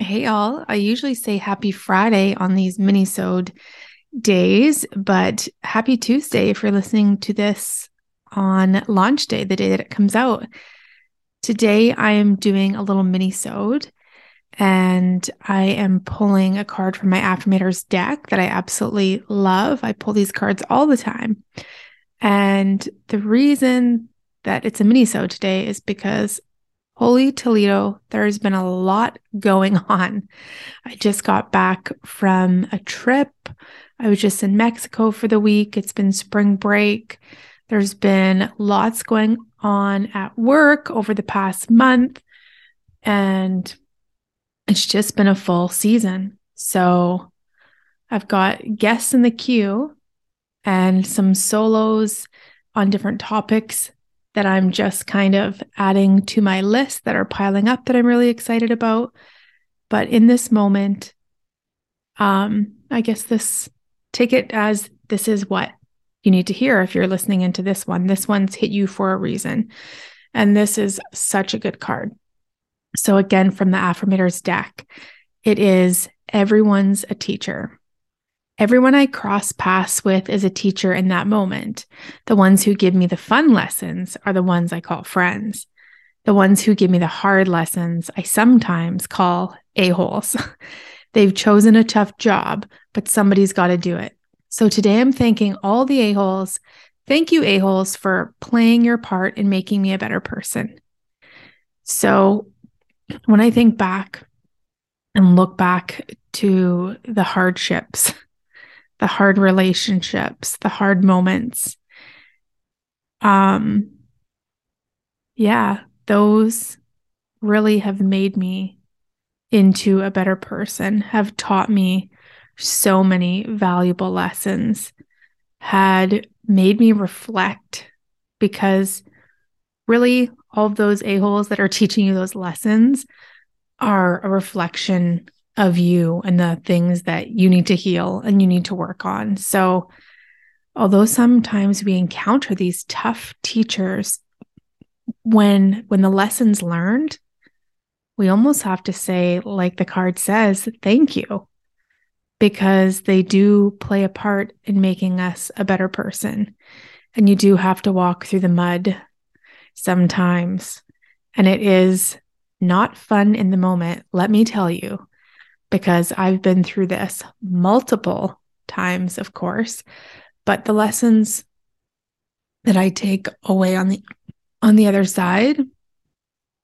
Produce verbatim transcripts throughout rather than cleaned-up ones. Hey all, I usually say happy Friday on these mini-sode days, but happy Tuesday if you're listening to this on launch day, the day that it comes out. Today I am doing a little mini-sode, and I am pulling a card from my Affirmators deck that I absolutely love. I pull these cards all the time. And the reason that it's a mini-sode today is because, holy Toledo, there's been a lot going on. I just got back from a trip. I was just in Mexico for the week. It's been spring break. There's been lots going on at work over the past month, and it's just been a full season. So I've got guests in the queue and some solos on different topics that I'm just kind of adding to my list that are piling up that I'm really excited about. But in this moment, um, I guess this, take it as this is what you need to hear if you're listening into this one. This one's hit you for a reason. And this is such a good card. So again, from the Affirmators deck, it is everyone's a teacher. Everyone I cross paths with is a teacher in that moment. The ones who give me the fun lessons are the ones I call friends. The ones who give me the hard lessons I sometimes call a-holes. They've chosen a tough job, but somebody's got to do it. So today I'm thanking all the a-holes. Thank you, a-holes, for playing your part in making me a better person. So when I think back and look back to the hardships, the hard relationships, the hard moments. Um, yeah, those really have made me into a better person, have taught me so many valuable lessons, had made me reflect, because really all of those a-holes that are teaching you those lessons are a reflection of you and the things that you need to heal and you need to work on. So although sometimes we encounter these tough teachers, when when the lesson's learned, we almost have to say, like the card says, thank you, because they do play a part in making us a better person. And you do have to walk through the mud sometimes. And it is not fun in the moment, let me tell you, because I've been through this multiple times, of course, but the lessons that I take away on the on the other side,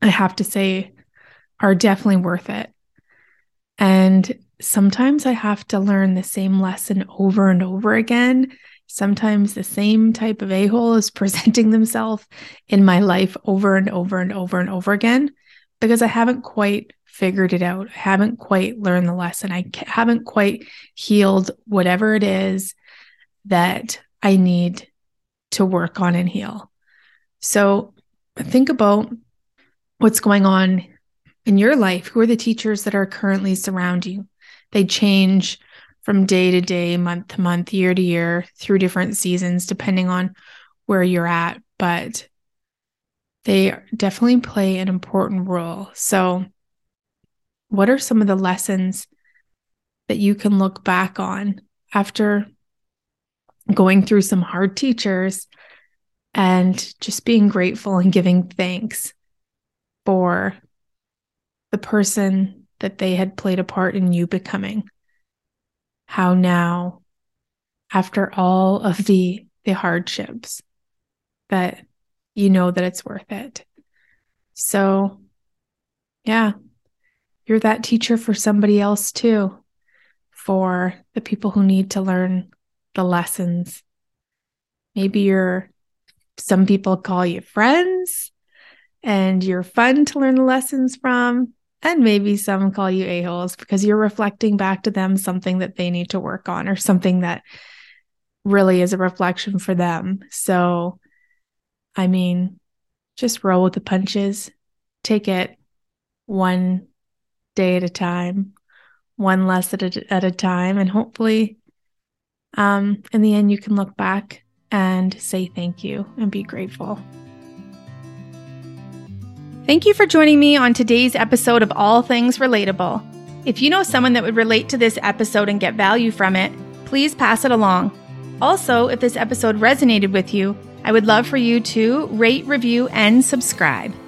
I have to say, are definitely worth it. And sometimes I have to learn the same lesson over and over again. Sometimes the same type of a-hole is presenting themselves in my life over and over and over and over again, because I haven't quite figured it out. I haven't quite learned the lesson. I haven't quite healed whatever it is that I need to work on and heal. So think about what's going on in your life. Who are the teachers that are currently surrounding you? They change from day to day, month to month, year to year, through different seasons, depending on where you're at, but they definitely play an important role. So what are some of the lessons that you can look back on after going through some hard teachers, and just being grateful and giving thanks for the person that they had played a part in you becoming? How now, after all of the, the hardships, that you know that it's worth it. So yeah, you're that teacher for somebody else too, for the people who need to learn the lessons. Maybe you're, some people call you friends, and you're fun to learn the lessons from. And maybe some call you a-holes because you're reflecting back to them something that they need to work on or something that really is a reflection for them. So, I mean, just roll with the punches, take it one day at a time, one less at a, at a time. And hopefully, um, in the end, you can look back and say thank you and be grateful. Thank you for joining me on today's episode of All Things Relatable. If you know someone that would relate to this episode and get value from it, please pass it along. Also, if this episode resonated with you, I would love for you to rate, review, and subscribe.